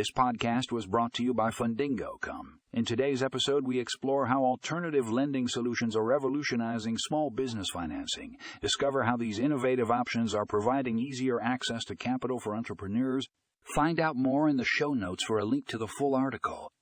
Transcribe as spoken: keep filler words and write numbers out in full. This podcast was brought to you by Fundingo dot com. In today's episode, we explore how alternative lending solutions are revolutionizing small business financing, discover how these innovative options are providing easier access to capital for entrepreneurs. Find out more in the show notes for a link to the full article.